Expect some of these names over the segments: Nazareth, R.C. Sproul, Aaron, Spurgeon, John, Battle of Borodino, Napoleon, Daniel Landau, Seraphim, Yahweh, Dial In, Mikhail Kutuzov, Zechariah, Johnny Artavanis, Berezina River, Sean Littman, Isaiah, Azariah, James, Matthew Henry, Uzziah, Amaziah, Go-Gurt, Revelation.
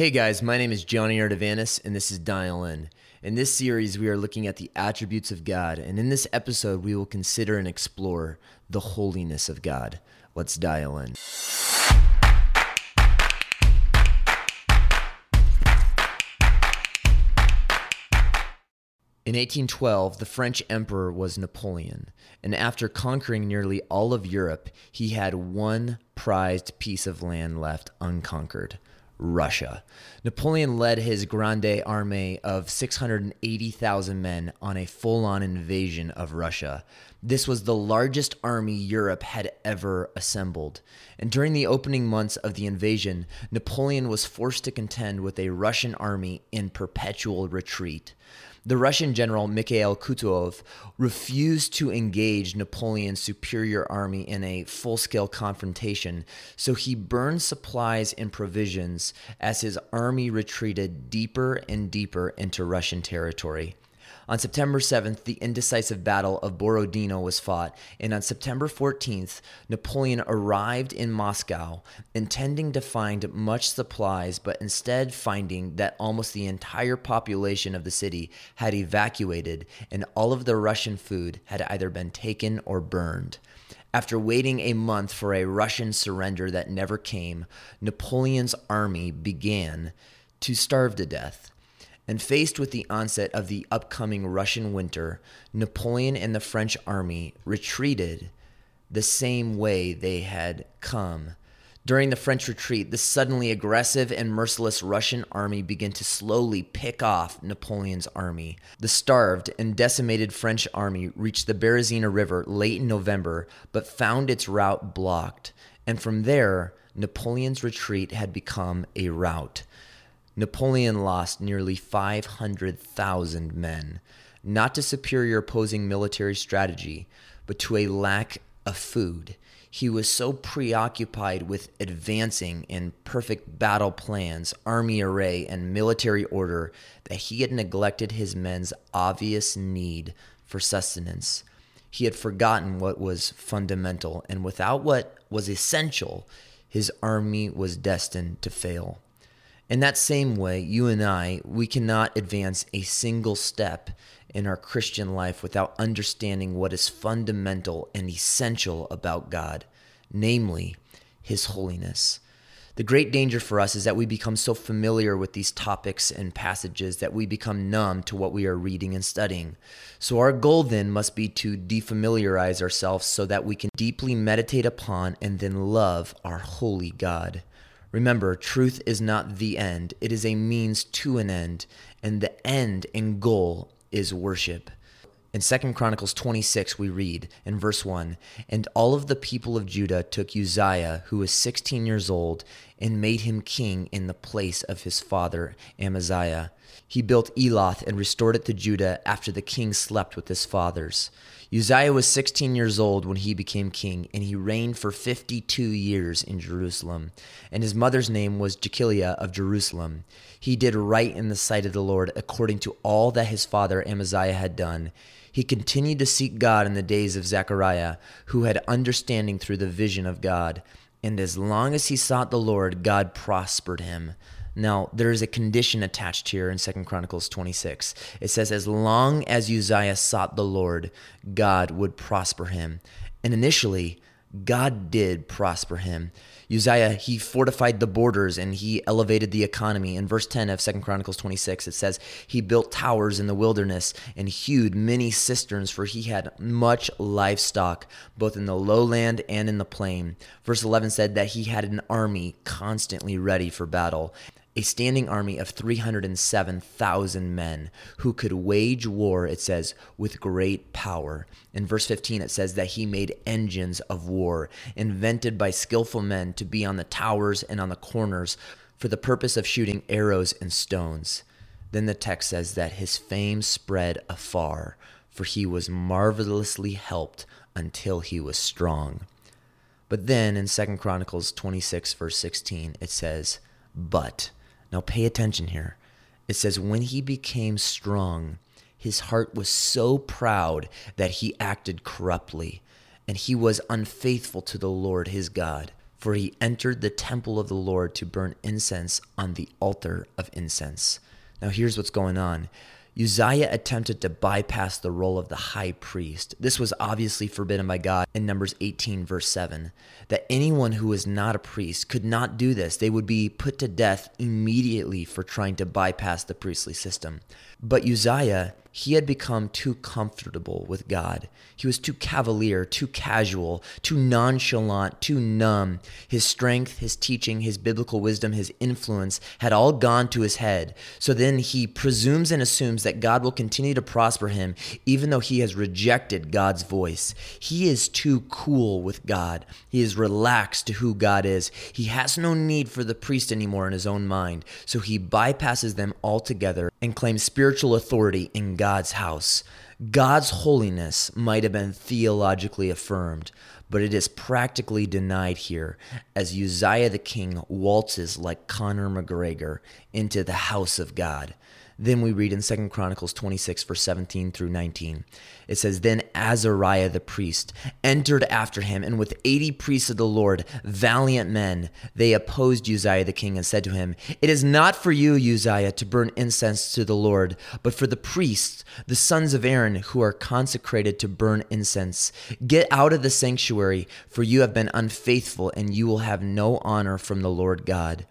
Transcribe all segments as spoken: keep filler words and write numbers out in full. Hey guys, my name is Johnny Artavanis, and this is Dial In. In this series, we are looking at the attributes of God, and in this episode, we will consider and explore the holiness of God. Let's dial in. In eighteen twelve, the French emperor was Napoleon, and after conquering nearly all of Europe, he had one prized piece of land left unconquered: Russia. Napoleon led his Grande Armée of six hundred eighty thousand men on a full-on invasion of Russia. This was the largest army Europe had ever assembled. And during the opening months of the invasion, Napoleon was forced to contend with a Russian army in perpetual retreat. The Russian general Mikhail Kutuzov refused to engage Napoleon's superior army in a full-scale confrontation, so he burned supplies and provisions as his army retreated deeper and deeper into Russian territory. On September seventh, the indecisive Battle of Borodino was fought, and on September fourteenth, Napoleon arrived in Moscow, intending to find much supplies, but instead finding that almost the entire population of the city had evacuated, and all of the Russian food had either been taken or burned. After waiting a month for a Russian surrender that never came, Napoleon's army began to starve to death. And faced with the onset of the upcoming Russian winter, Napoleon and the French army retreated the same way they had come. During the French retreat, the suddenly aggressive and merciless Russian army began to slowly pick off Napoleon's army. The starved and decimated French army reached the Berezina River late in November, but found its route blocked. And from there, Napoleon's retreat had become a rout. Napoleon lost nearly five hundred thousand men, not to superior opposing military strategy, but to a lack of food. He was so preoccupied with advancing in perfect battle plans, army array, and military order that he had neglected his men's obvious need for sustenance. He had forgotten what was fundamental, and without what was essential, his army was destined to fail. In that same way, you and I, we cannot advance a single step in our Christian life without understanding what is fundamental and essential about God, namely His holiness. The great danger for us is that we become so familiar with these topics and passages that we become numb to what we are reading and studying. So our goal then must be to defamiliarize ourselves so that we can deeply meditate upon and then love our holy God. Remember, truth is not the end. It is a means to an end, and the end and goal is worship. In Second Chronicles twenty-six, we read in verse one, "And all of the people of Judah took Uzziah, who was sixteen years old, and made him king in the place of his father Amaziah. He built Eloth and restored it to Judah after the king slept with his fathers." Uzziah was sixteen years old when he became king, and he reigned for fifty-two years in Jerusalem. And his mother's name was Jechiliah of Jerusalem. He did right in the sight of the Lord, according to all that his father Amaziah had done. He continued to seek God in the days of Zechariah, who had understanding through the vision of God. And as long as he sought the Lord, God prospered him. Now, there is a condition attached here in Second Chronicles twenty-six. It says, as long as Uzziah sought the Lord, God would prosper him. And initially, God did prosper him. Uzziah, he fortified the borders and he elevated the economy. In verse ten of Second Chronicles twenty-six, it says, he built towers in the wilderness and hewed many cisterns, for he had much livestock, both in the lowland and in the plain. Verse eleven said that he had an army constantly ready for battle, a standing army of three hundred seven thousand men who could wage war, it says, with great power. In verse fifteen, it says that he made engines of war, invented by skillful men to be on the towers and on the corners for the purpose of shooting arrows and stones. Then the text says that his fame spread afar, for he was marvelously helped until he was strong. But then in Second Chronicles twenty-six, verse sixteen, it says, but... Now pay attention here. It says, when he became strong, his heart was so proud that he acted corruptly, and he was unfaithful to the Lord his God. For he entered the temple of the Lord to burn incense on the altar of incense. Now here's what's going on. Uzziah attempted to bypass the role of the high priest. This was obviously forbidden by God in Numbers eighteen, verse seven, that anyone who was not a priest could not do this. They would be put to death immediately for trying to bypass the priestly system. But Uzziah, he had become too comfortable with God. He was too cavalier, too casual, too nonchalant, too numb. His strength, his teaching, his biblical wisdom, his influence had all gone to his head. So then he presumes and assumes that God will continue to prosper him, even though he has rejected God's voice. He is too cool with God. He is relaxed to who God is. He has no need for the priest anymore in his own mind. So he bypasses them altogether and claims spiritual authority in God's house. God's holiness might have been theologically affirmed, but it is practically denied here as Uzziah the king waltzes like Conor McGregor into the house of God. Then we read in Second Chronicles twenty-six, verse seventeen through nineteen. It says, Then Azariah the priest entered after him, and with eighty priests of the Lord, valiant men, they opposed Uzziah the king and said to him, It is not for you, Uzziah, to burn incense to the Lord, but for the priests, the sons of Aaron, who are consecrated to burn incense. Get out of the sanctuary, for you have been unfaithful, and you will have no honor from the Lord God.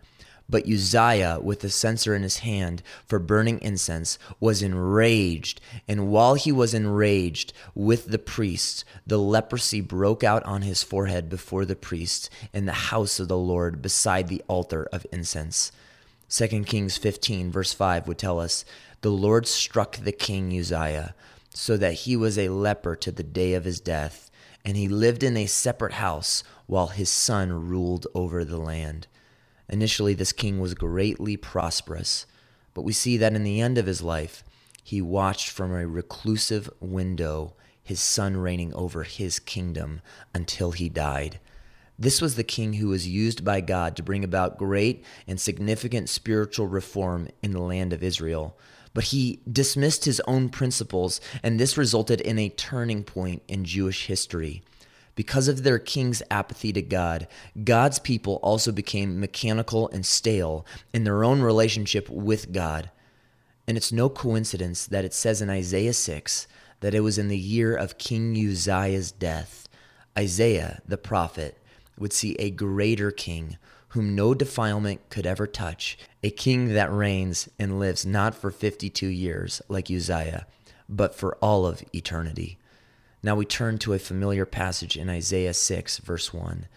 But Uzziah, with a censer in his hand for burning incense, was enraged. And while he was enraged with the priests, the leprosy broke out on his forehead before the priests in the house of the Lord beside the altar of incense. Second Kings fifteen, verse five would tell us, The Lord struck the king Uzziah so that he was a leper to the day of his death, and he lived in a separate house while his son ruled over the land. Initially, this king was greatly prosperous, but we see that in the end of his life, he watched from a reclusive window, his son reigning over his kingdom until he died. This was the king who was used by God to bring about great and significant spiritual reform in the land of Israel. But he dismissed his own principles, and this resulted in a turning point in Jewish history. Because of their king's apathy to God, God's people also became mechanical and stale in their own relationship with God. And it's no coincidence that it says in Isaiah six that it was in the year of King Uzziah's death. Isaiah, the prophet, would see a greater king whom no defilement could ever touch, a king that reigns and lives not for fifty-two years like Uzziah, but for all of eternity. Now we turn to a familiar passage in Isaiah six, verse one.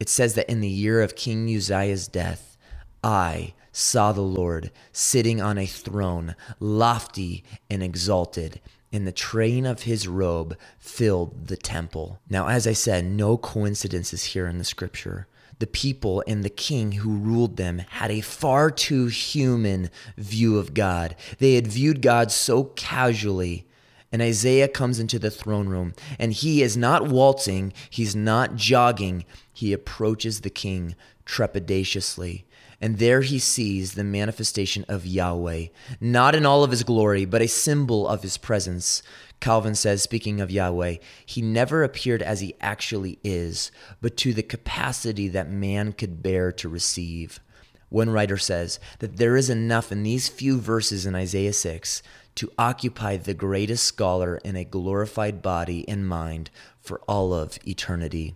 It says that in the year of King Uzziah's death, I saw the Lord sitting on a throne, lofty and exalted, and the train of his robe filled the temple. Now, as I said, no coincidences here in the scripture. The people and the king who ruled them had a far too human view of God. They had viewed God so casually. And Isaiah comes into the throne room, and he is not waltzing, he's not jogging. He approaches the king trepidatiously. And there he sees the manifestation of Yahweh, not in all of his glory, but a symbol of his presence. Calvin says, speaking of Yahweh, he never appeared as he actually is, but to the capacity that man could bear to receive. One writer says that there is enough in these few verses in Isaiah six to occupy the greatest scholar in a glorified body and mind for all of eternity.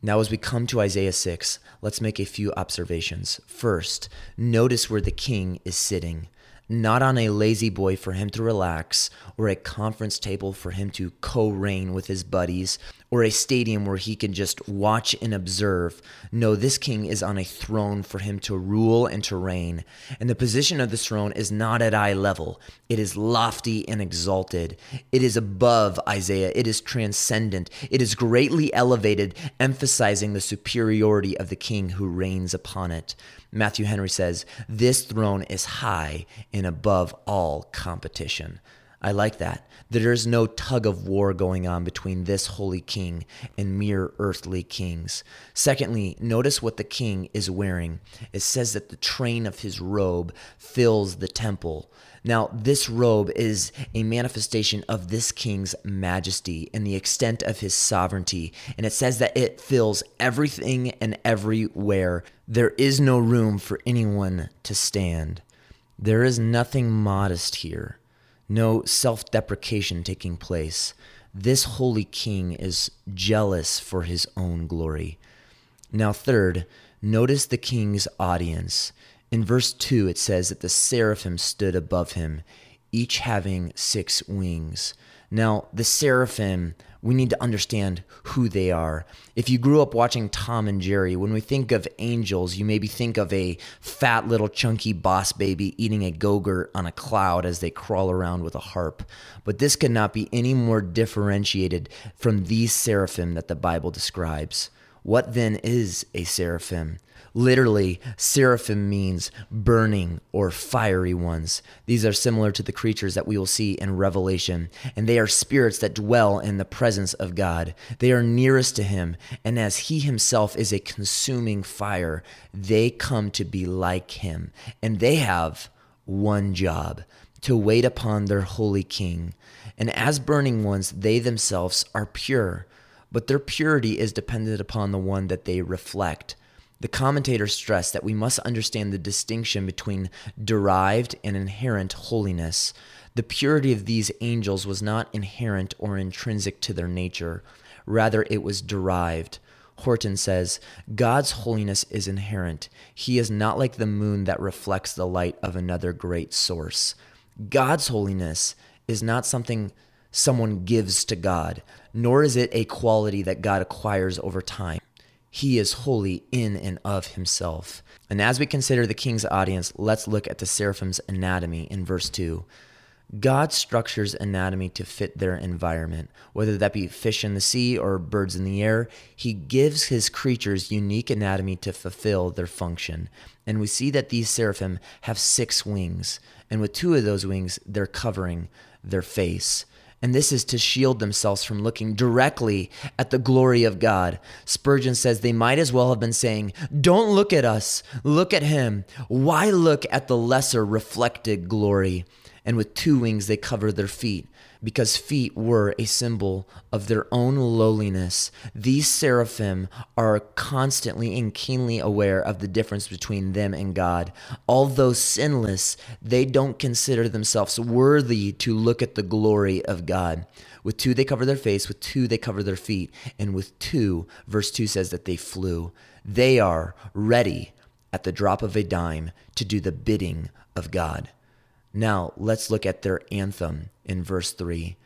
Now, as we come to Isaiah six, let's make a few observations. First, notice where the king is sitting, not on a lazy boy for him to relax, or a conference table for him to co-reign with his buddies, or a stadium where he can just watch and observe. No, this king is on a throne for him to rule and to reign. And the position of the throne is not at eye level. It is lofty and exalted. It is above Isaiah. It is transcendent. It is greatly elevated, emphasizing the superiority of the king who reigns upon it. Matthew Henry says, this throne is high and above all competition. I like that. There is no tug of war going on between this holy king and mere earthly kings. Secondly, notice what the king is wearing. It says that the train of his robe fills the temple. Now, this robe is a manifestation of this king's majesty and the extent of his sovereignty. And it says that it fills everything and everywhere. There is no room for anyone to stand. There is nothing modest here. No self-deprecation taking place. This holy king is jealous for his own glory. Now, third, notice the king's audience. In verse two, it says that the seraphim stood above him, each having six wings. Now, the seraphim, we need to understand who they are. If you grew up watching Tom and Jerry, when we think of angels, you maybe think of a fat little chunky boss baby eating a Go-Gurt on a cloud as they crawl around with a harp. But this could not be any more differentiated from these seraphim that the Bible describes. What then is a seraphim? Literally, seraphim means burning or fiery ones. These are similar to the creatures that we will see in Revelation, and they are spirits that dwell in the presence of God. They are nearest to him, and as he himself is a consuming fire, they come to be like him, and they have one job: to wait upon their holy king. And as burning ones, they themselves are pure, but their purity is dependent upon the one that they reflect. The commentators stress that we must understand the distinction between derived and inherent holiness. The purity of these angels was not inherent or intrinsic to their nature. Rather, it was derived. Horton says, "God's holiness is inherent. He is not like the moon that reflects the light of another great source." God's holiness is not something someone gives to God, nor is it a quality that God acquires over time. He is holy in and of himself. And as we consider the king's audience, let's look at the seraphim's anatomy in verse two. God structures anatomy to fit their environment, whether that be fish in the sea or birds in the air. He gives his creatures unique anatomy to fulfill their function. And we see that these seraphim have six wings, and with two of those wings, they're covering their face. And this is to shield themselves from looking directly at the glory of God. Spurgeon says they might as well have been saying, "Don't look at us, look at him. Why look at the lesser reflected glory?" And with two wings, they cover their feet, because feet were a symbol of their own lowliness. These seraphim are constantly and keenly aware of the difference between them and God. Although sinless, they don't consider themselves worthy to look at the glory of God. With two, they cover their face. With two, they cover their feet. And with two, verse two says that they flew. They are ready at the drop of a dime to do the bidding of God. Now, let's look at their anthem in verse three.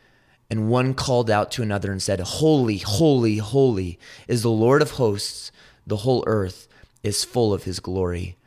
"And one called out to another and said, 'Holy, holy, holy is the Lord of hosts. The whole earth is full of his glory.'"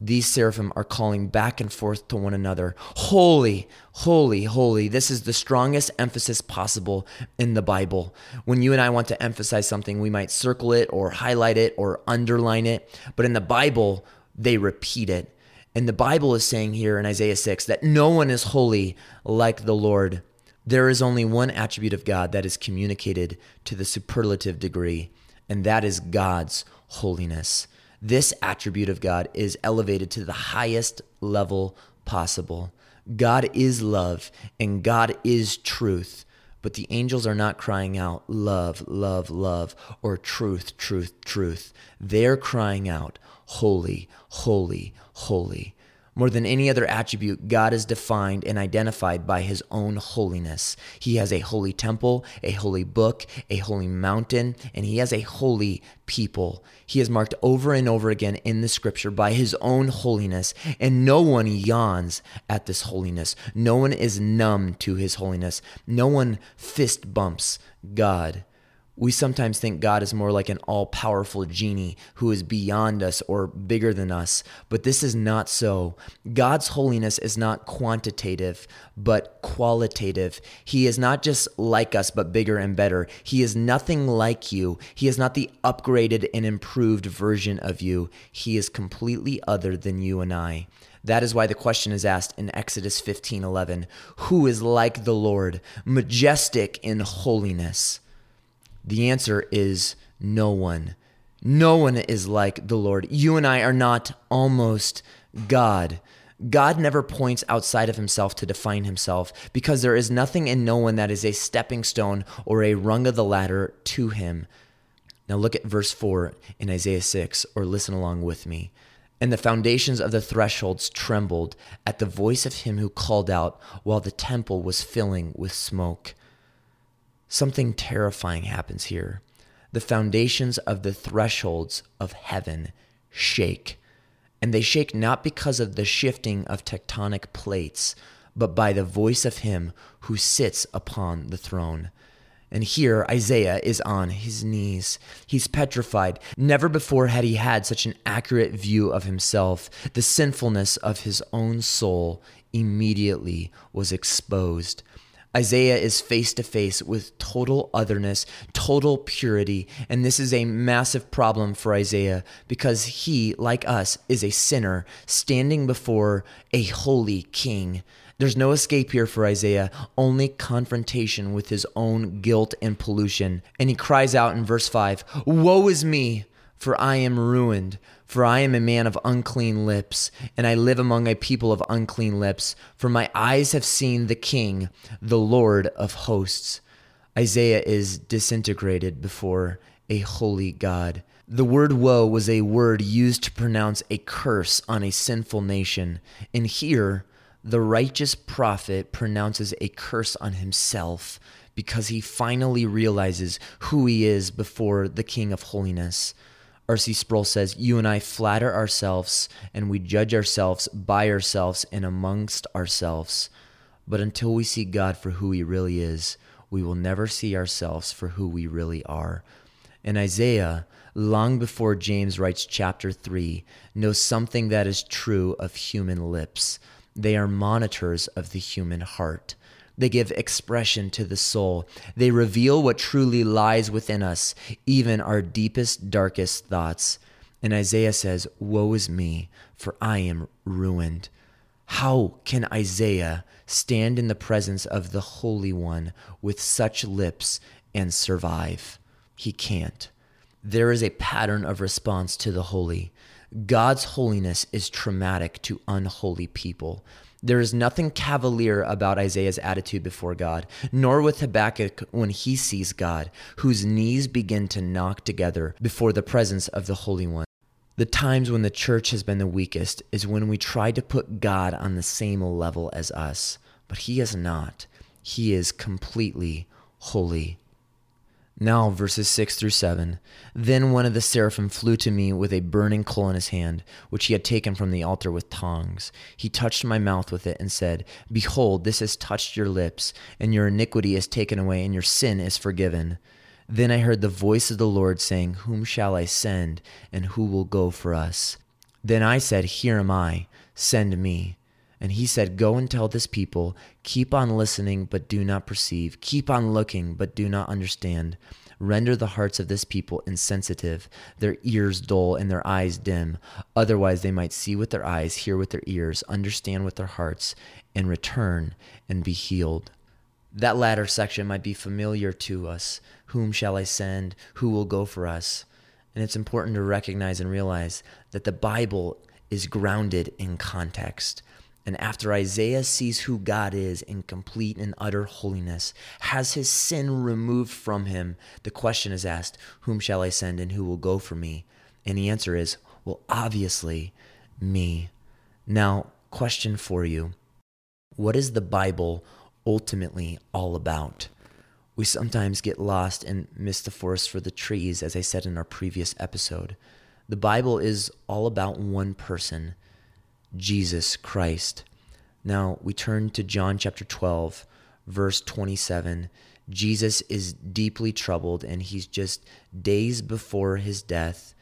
These seraphim are calling back and forth to one another, "Holy, holy, holy." This is the strongest emphasis possible in the Bible. When you and I want to emphasize something, we might circle it or highlight it or underline it. But in the Bible, they repeat it. And the Bible is saying here in Isaiah six that no one is holy like the Lord. There is only one attribute of God that is communicated to the superlative degree, and that is God's holiness. This attribute of God is elevated to the highest level possible. God is love, and God is truth. But the angels are not crying out, "Love, love, love," or "Truth, truth, truth." They're crying out, "Holy, holy, holy." More than any other attribute, God is defined and identified by his own holiness. He has a holy temple, a holy book, a holy mountain, and he has a holy people. He is marked over and over again in the scripture by his own holiness, and no one yawns at this holiness. No one is numb to his holiness. No one fist bumps God. We sometimes think God is more like an all-powerful genie who is beyond us or bigger than us, but this is not so. God's holiness is not quantitative, but qualitative. He is not just like us, but bigger and better. He is nothing like you. He is not the upgraded and improved version of you. He is completely other than you and I. That is why the question is asked in Exodus fifteen eleven, who is like the Lord, majestic in holiness? The answer is no one. No one is like the Lord. You and I are not almost God. God never points outside of himself to define himself, because there is nothing and no one that is a stepping stone or a rung of the ladder to him. Now look at verse four in Isaiah six, or listen along with me. And the foundations of the thresholds trembled at the voice of him who called out, while the temple was filling with smoke. Something terrifying happens here. The foundations of the thresholds of heaven shake. And they shake not because of the shifting of tectonic plates, but by the voice of him who sits upon the throne. And here Isaiah is on his knees. He's petrified. Never before had he had such an accurate view of himself. The sinfulness of his own soul immediately was exposed. Isaiah is face to face with total otherness, total purity, and this is a massive problem for Isaiah, because he, like us, is a sinner standing before a holy king. There's no escape here for Isaiah, only confrontation with his own guilt and pollution. And he cries out in verse five, "Woe is me, for I am ruined, for I am a man of unclean lips, and I live among a people of unclean lips, for my eyes have seen the King, the Lord of hosts." Isaiah is disintegrated before a holy God. The word woe was a word used to pronounce a curse on a sinful nation. And here, the righteous prophet pronounces a curse on himself, because he finally realizes who he is before the King of holiness. R C Sproul says, "You and I flatter ourselves and we judge ourselves by ourselves and amongst ourselves. But until we see God for who he really is, we will never see ourselves for who we really are." And Isaiah, long before James writes chapter three, knows something that is true of human lips. They are monitors of the human heart. They give expression to the soul. They reveal what truly lies within us, even our deepest, darkest thoughts. And Isaiah says, "Woe is me, for I am ruined." How can Isaiah stand in the presence of the Holy One with such lips and survive? He can't. There is a pattern of response to the holy. God's holiness is traumatic to unholy people. There is nothing cavalier about Isaiah's attitude before God, nor with Habakkuk when he sees God, whose knees begin to knock together before the presence of the Holy One. The times when the church has been the weakest is when we try to put God on the same level as us, but he is not. He is completely holy. Now, verses six through seven. Then one of the seraphim flew to me with a burning coal in his hand, which he had taken from the altar with tongs. He touched my mouth with it and said, "Behold, this has touched your lips, and your iniquity is taken away, and your sin is forgiven." Then I heard the voice of the Lord saying, "Whom shall I send, and who will go for us?" Then I said, "Here am I, send me." And he said, "Go and tell this people, keep on listening, but do not perceive. Keep on looking, but do not understand. Render the hearts of this people insensitive, their ears dull and their eyes dim. Otherwise they might see with their eyes, hear with their ears, understand with their hearts, and return and be healed." That latter section might be familiar to us. Whom shall I send? Who will go for us? And it's important to recognize and realize that the Bible is grounded in context. And after Isaiah sees who God is in complete and utter holiness, has his sin removed from him, the question is asked, "Whom shall I send and who will go for me?" And the answer is, well, obviously, me. Now, question for you. What is the Bible ultimately all about? We sometimes get lost and miss the forest for the trees, as I said in our previous episode. The Bible is all about one person, Jesus Christ. Now we turn to John chapter twelve, verse twenty-seven. Jesus is deeply troubled and he's just days before his death.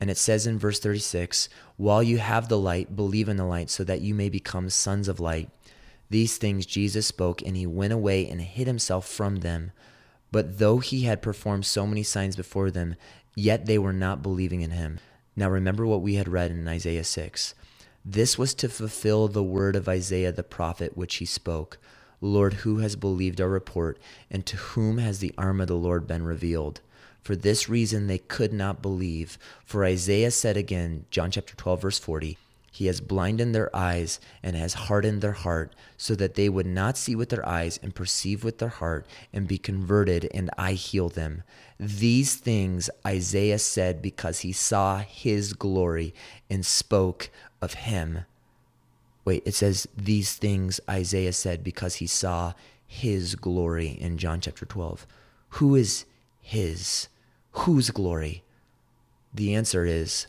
And it says in verse thirty-six, "While you have the light, believe in the light so that you may become sons of light." These things Jesus spoke, and he went away and hid himself from them. But though he had performed so many signs before them, yet they were not believing in him. Now remember what we had read in Isaiah six. This was to fulfill the word of Isaiah the prophet, which he spoke, Lord, who has believed our report, and to whom has the arm of the Lord been revealed? For this reason they could not believe. For Isaiah said again, John chapter twelve, verse forty, He has blinded their eyes and has hardened their heart, so that they would not see with their eyes and perceive with their heart and be converted, and I heal them. These things Isaiah said because he saw his glory and spoke of him. Wait, it says these things Isaiah said because he saw his glory in John chapter twelve. Who is his? Whose glory? The answer is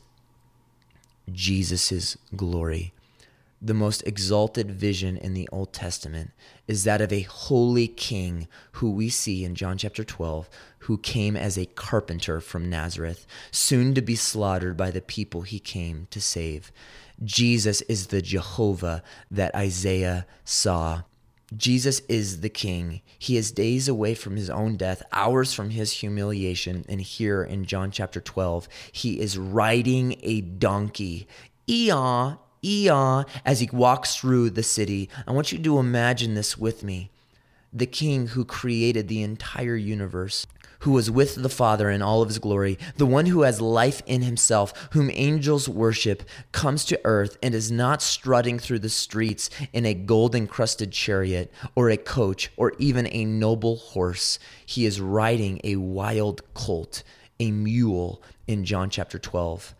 Jesus's glory. The most exalted vision in the Old Testament is that of a holy king who we see in John chapter twelve, who came as a carpenter from Nazareth, soon to be slaughtered by the people he came to save. Jesus is the Jehovah that Isaiah saw. Jesus is the king. He is days away from his own death, hours from his humiliation. And here in John chapter twelve, he is riding a donkey. Eon, eon, as he walks through the city. I want you to imagine this with me. The king who created the entire universe, who was with the Father in all of his glory, the one who has life in himself, whom angels worship, comes to earth and is not strutting through the streets in a gold-encrusted chariot or a coach or even a noble horse. He is riding a wild colt, a mule, in John chapter twelve.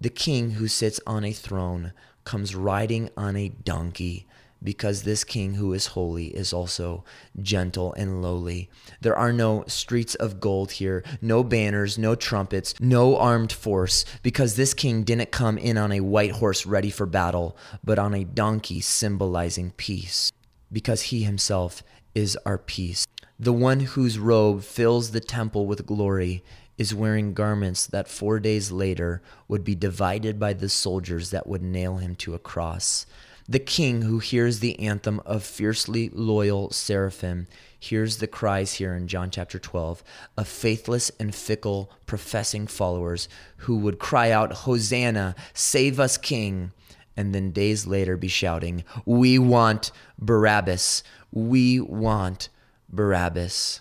The king who sits on a throne comes riding on a donkey, because this king who is holy is also gentle and lowly. There are no streets of gold here, no banners, no trumpets, no armed force, because this king didn't come in on a white horse ready for battle, but on a donkey symbolizing peace, because he himself is our peace. The one whose robe fills the temple with glory is wearing garments that four days later would be divided by the soldiers that would nail him to a cross. The king who hears the anthem of fiercely loyal seraphim hears the cries here in John chapter twelve of faithless and fickle professing followers who would cry out, Hosanna, save us, King, and then days later be shouting, We want Barabbas, we want Barabbas.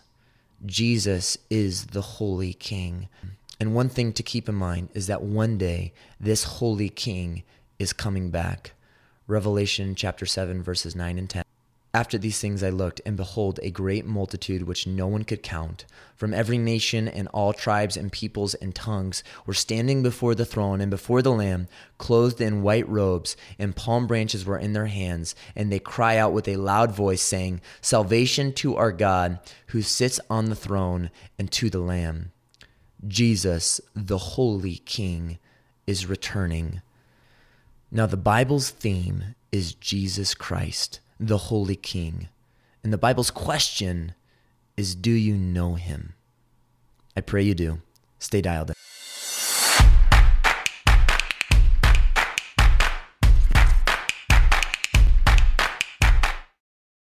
Jesus is the holy king. And one thing to keep in mind is that one day this holy king is coming back. Revelation chapter seven, verses nine and ten. After these things I looked, and behold, a great multitude which no one could count, from every nation and all tribes and peoples and tongues, were standing before the throne and before the Lamb, clothed in white robes, and palm branches were in their hands, and they cry out with a loud voice, saying, Salvation to our God, who sits on the throne, and to the Lamb. Jesus, the holy King, is returning. Now, the Bible's theme is Jesus Christ, the Holy King. And the Bible's question is, do you know him? I pray you do. Stay dialed in.